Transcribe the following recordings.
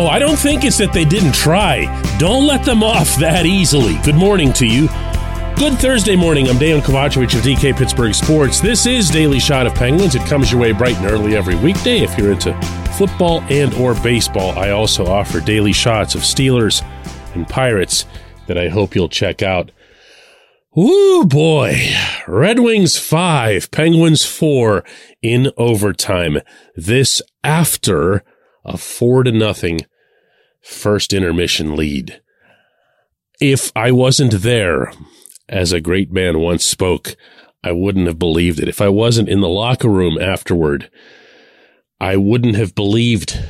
Oh, I don't think it's that they didn't try. Don't let them off that easily. Good morning to you. Good Thursday morning. I'm Dejan Kovacevic of DK Pittsburgh Sports. This is Daily Shot of Penguins. It comes your way bright and early every weekday if you're into football and or baseball. I also offer daily shots of Steelers and Pirates that I hope you'll check out. Ooh, boy. Red Wings 5, Penguins 4 in overtime. This after a 4-0 first intermission lead. If I wasn't there, as a great man once spoke, I wouldn't have believed it. If I wasn't in the locker room afterward, I wouldn't have believed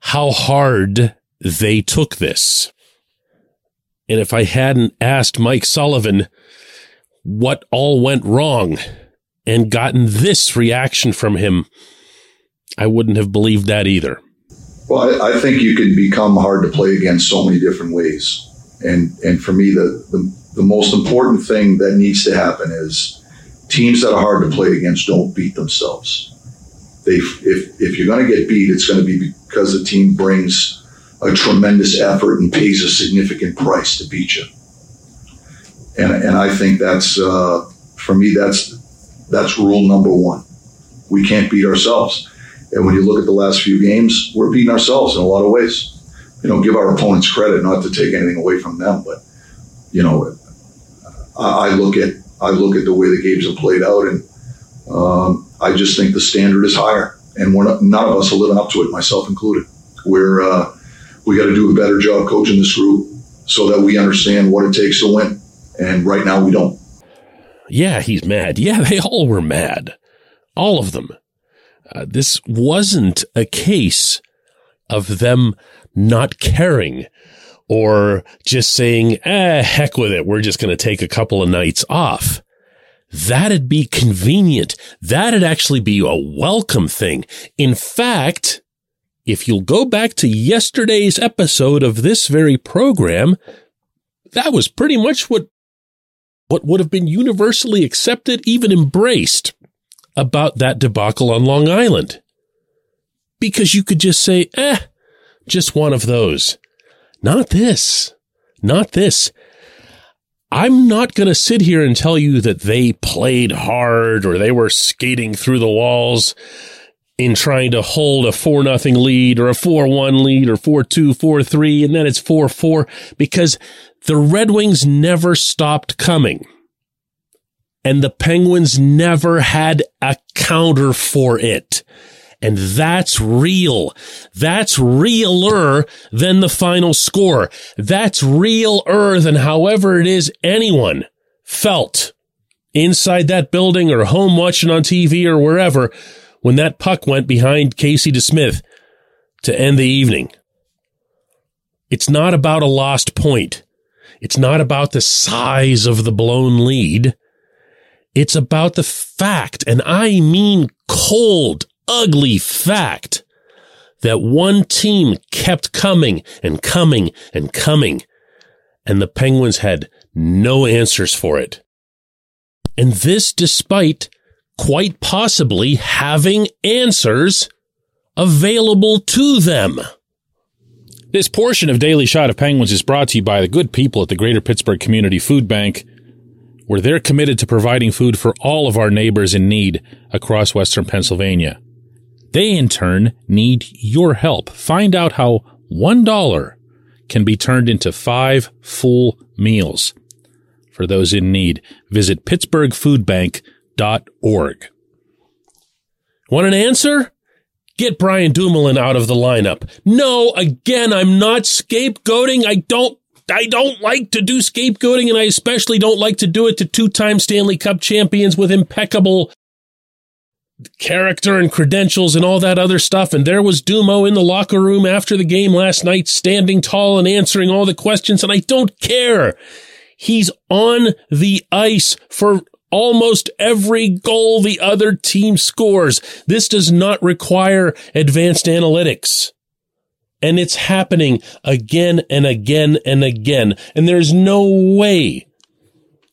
how hard they took this. And if I hadn't asked Mike Sullivan what all went wrong and gotten this reaction from him, I wouldn't have believed that either. Well, I think you can become hard to play against so many different ways. And for me, the most important thing that needs to happen is teams that are hard to play against don't beat themselves. If you're going to get beat, it's going to be because the team brings a tremendous effort and pays a significant price to beat you. And I think that's, for me, that's rule number one. We can't beat ourselves. And when you look at the last few games, we're beating ourselves in a lot of ways. You know, give our opponents credit, not to take anything away from them, but you know, I look at the way the games have played out, and I just think the standard is higher, and none of us are living up to it, myself included. We got to do a better job coaching this group so that we understand what it takes to win, and right now we don't. Yeah, he's mad. Yeah, they all were mad, all of them. This wasn't a case of them not caring or just saying, heck with it. We're just going to take a couple of nights off. That'd be convenient. That'd actually be a welcome thing. In fact, if you'll go back to yesterday's episode of this very program, that was pretty much what would have been universally accepted, even embraced, about that debacle on Long Island. Because you could just say, just one of those. Not this. I'm not going to sit here and tell you that they played hard or they were skating through the walls in trying to hold a 4-0 lead or a 4-1 lead or 4-2, 4-3, and then it's 4-4, because the Red Wings never stopped coming. And the Penguins never had a counter for it. And that's real. That's realer than the final score. That's realer than however it is anyone felt inside that building or home watching on TV or wherever when that puck went behind Casey DeSmith to end the evening. It's not about a lost point. It's not about the size of the blown lead. It's about the fact, and I mean cold, ugly fact, that one team kept coming and coming and coming, and the Penguins had no answers for it. And this despite quite possibly having answers available to them. This portion of Daily Shot of Penguins is brought to you by the good people at the Greater Pittsburgh Community Food Bank, where they're committed to providing food for all of our neighbors in need across Western Pennsylvania. They, in turn, need your help. Find out how $1 can be turned into 5 full meals. For those in need, visit pittsburghfoodbank.org. Want an answer? Get Brian Dumoulin out of the lineup. No, again, I'm not scapegoating. I don't like to do scapegoating, and I especially don't like to do it to 2-time Stanley Cup champions with impeccable character and credentials and all that other stuff. And there was Dumo in the locker room after the game last night, standing tall and answering all the questions. And I don't care. He's on the ice for almost every goal the other team scores. This does not require advanced analytics. And it's happening again and again and again. And there's no way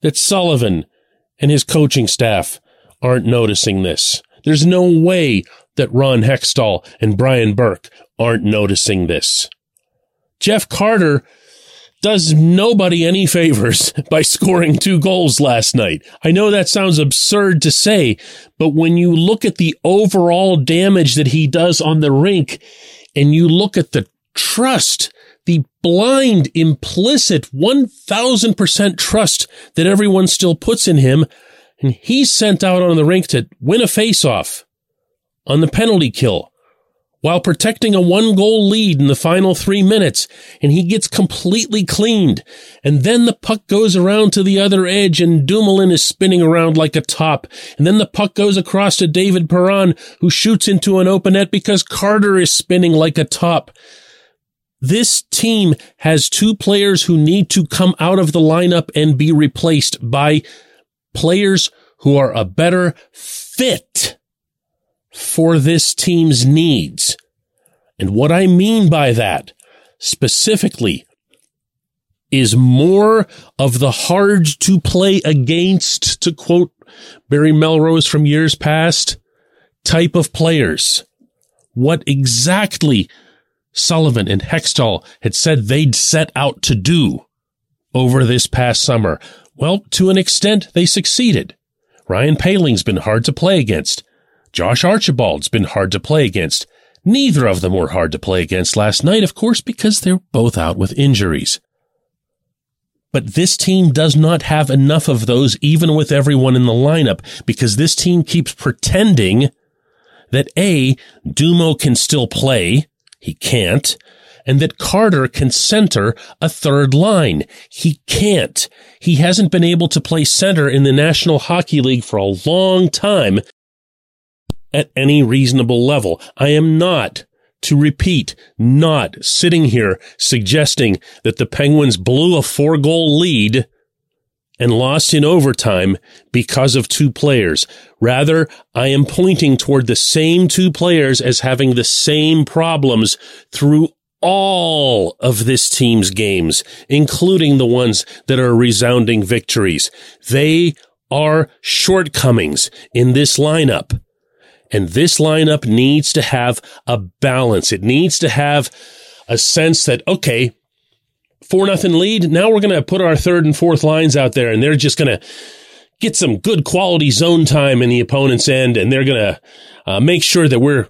that Sullivan and his coaching staff aren't noticing this. There's no way that Ron Hextall and Brian Burke aren't noticing this. Jeff Carter does nobody any favors by scoring 2 goals last night. I know that sounds absurd to say, but when you look at the overall damage that he does on the rink, and you look at the trust, the blind, implicit, 1,000% trust that everyone still puts in him, and he's sent out on the rink to win a faceoff on the penalty kill while protecting a 1-goal lead in the final 3 minutes, and he gets completely cleaned. And then the puck goes around to the other edge, and Dumoulin is spinning around like a top. And then the puck goes across to David Perron, who shoots into an open net because Carter is spinning like a top. This team has 2 players who need to come out of the lineup and be replaced by players who are a better fit for this team's needs. And what I mean by that specifically is more of the hard to play against, to quote Barry Melrose from years past, type of players. What exactly Sullivan and Hextall had said they'd set out to do over this past summer. Well, to an extent, they succeeded. Ryan Poehling's been hard to play against. Josh Archibald's been hard to play against. Neither of them were hard to play against last night, of course, because they're both out with injuries. But this team does not have enough of those, even with everyone in the lineup, because this team keeps pretending that A, Dumo can still play. He can't. And that Carter can center a third line. He can't. He hasn't been able to play center in the National Hockey League for a long time at any reasonable level. I am not, to repeat, not sitting here suggesting that the Penguins blew a 4-goal lead and lost in overtime because of 2 players. Rather, I am pointing toward the same 2 players as having the same problems through all of this team's games, including the ones that are resounding victories. They are shortcomings in this lineup. And this lineup needs to have a balance. It needs to have a sense that, okay, 4-0 lead. Now we're going to put our third and fourth lines out there, and they're just going to get some good quality zone time in the opponent's end, and they're going to make sure that we're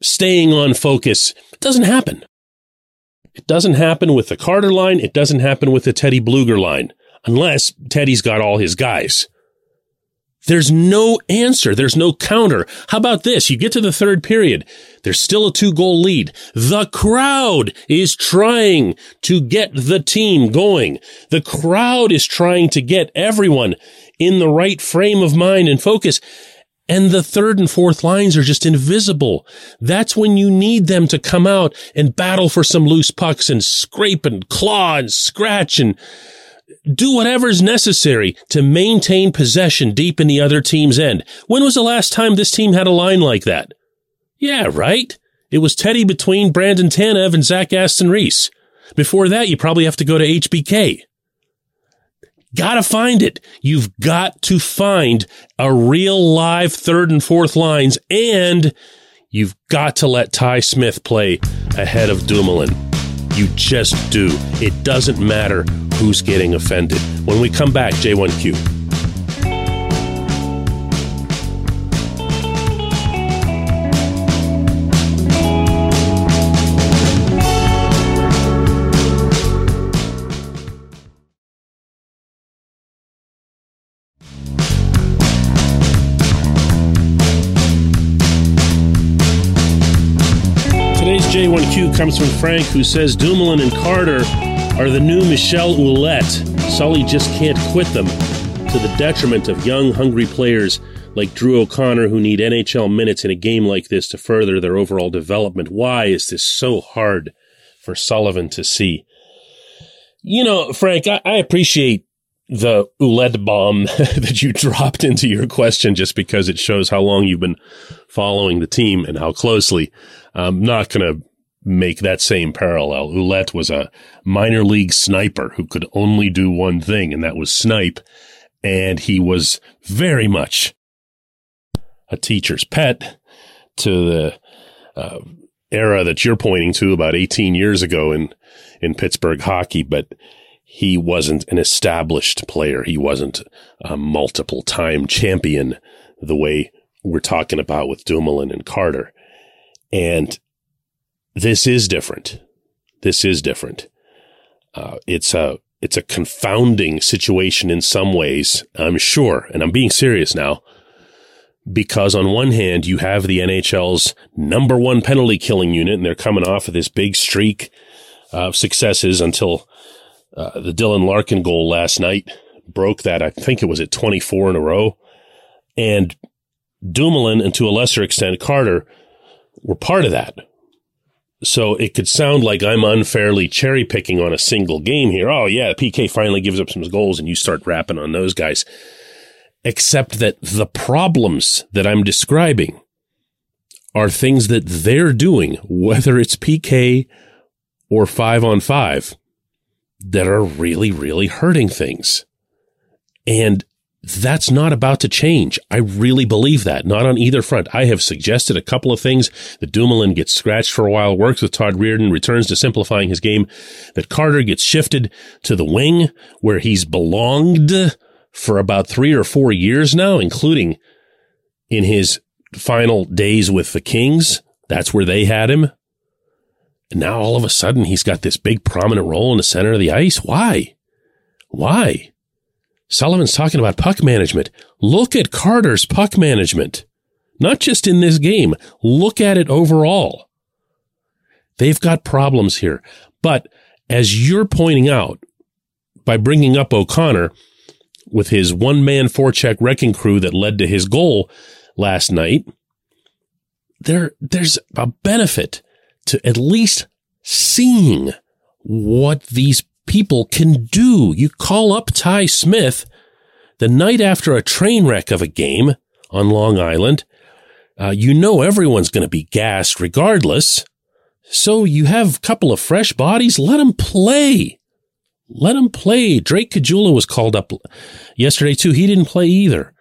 staying on focus. It doesn't happen. It doesn't happen with the Carter line. It doesn't happen with the Teddy Blueger line, unless Teddy's got all his guys. There's no answer. There's no counter. How about this? You get to the third period. There's still a 2-goal lead. The crowd is trying to get the team going. The crowd is trying to get everyone in the right frame of mind and focus. And the third and fourth lines are just invisible. That's when you need them to come out and battle for some loose pucks and scrape and claw and scratch and do whatever's necessary to maintain possession deep in the other team's end. When was the last time this team had a line like that? Yeah, right? It was Teddy between Brandon Tanev and Zach Aston-Reese. Before that, you probably have to go to HBK. Gotta find it. You've got to find a real live third and fourth lines, and you've got to let Ty Smith play ahead of Dumoulin. You just do. It doesn't matter who's getting offended. When we come back, J1Q. Today's J1Q comes from Frank, who says Dumoulin and Carter are the new Michelle Ouellette. Sully just can't quit them, to the detriment of young, hungry players like Drew O'Connor, who need NHL minutes in a game like this to further their overall development. Why is this so hard for Sullivan to see? You know, Frank, I appreciate the Ouellette bomb that you dropped into your question, just because it shows how long you've been following the team and how closely. I'm not going to make that same parallel. Ouellette was a minor league sniper who could only do one thing, and that was snipe. And he was very much a teacher's pet to the era that you're pointing to about 18 years ago in Pittsburgh hockey, but he wasn't an established player. He wasn't a multiple-time champion the way we're talking about with Dumoulin and Carter. And this is different. This is different. It's a confounding situation in some ways, I'm sure, and I'm being serious now, because on one hand, you have the NHL's number one penalty killing unit, and they're coming off of this big streak of successes until the Dylan Larkin goal last night broke that. I think it was at 24 in a row. And Dumoulin, and to a lesser extent Carter, were part of that. So it could sound like I'm unfairly cherry picking on a single game here. Oh yeah, PK finally gives up some goals and you start rapping on those guys. Except that the problems that I'm describing are things that they're doing, whether it's PK or 5-on-5, that are really, really hurting things. And that's not about to change. I really believe that. Not on either front. I have suggested a couple of things. That Dumoulin gets scratched for a while, works with Todd Reardon, returns to simplifying his game. That Carter gets shifted to the wing where he's belonged for about 3 or 4 years now, including in his final days with the Kings. That's where they had him. And now all of a sudden he's got this big prominent role in the center of the ice. Why? Why? Sullivan's talking about puck management. Look at Carter's puck management. Not just in this game. Look at it overall. They've got problems here. But as you're pointing out, by bringing up O'Connor with his one-man forecheck wrecking crew that led to his goal last night, there's a benefit to at least seeing what these people can do. You call up Ty Smith the night after a train wreck of a game on Long Island. You know everyone's going to be gassed regardless. So you have a couple of fresh bodies. Let them play. Let them play. Drake Caggiula was called up yesterday too. He didn't play either.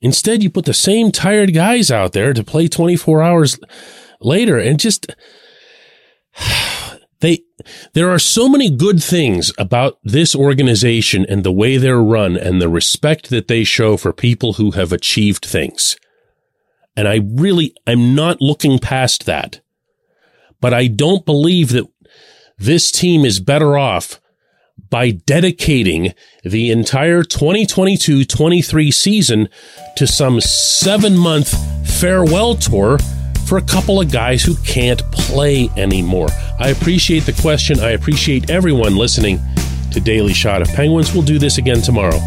Instead, you put the same tired guys out there to play 24 hours later, and just there are so many good things about this organization and the way they're run and the respect that they show for people who have achieved things. And I'm not looking past that, but I don't believe that this team is better off by dedicating the entire 2022-23 season to some 7-month farewell tour for a couple of guys who can't play anymore. I appreciate the question. I appreciate everyone listening to Daily Shot of Penguins. We'll do this again tomorrow.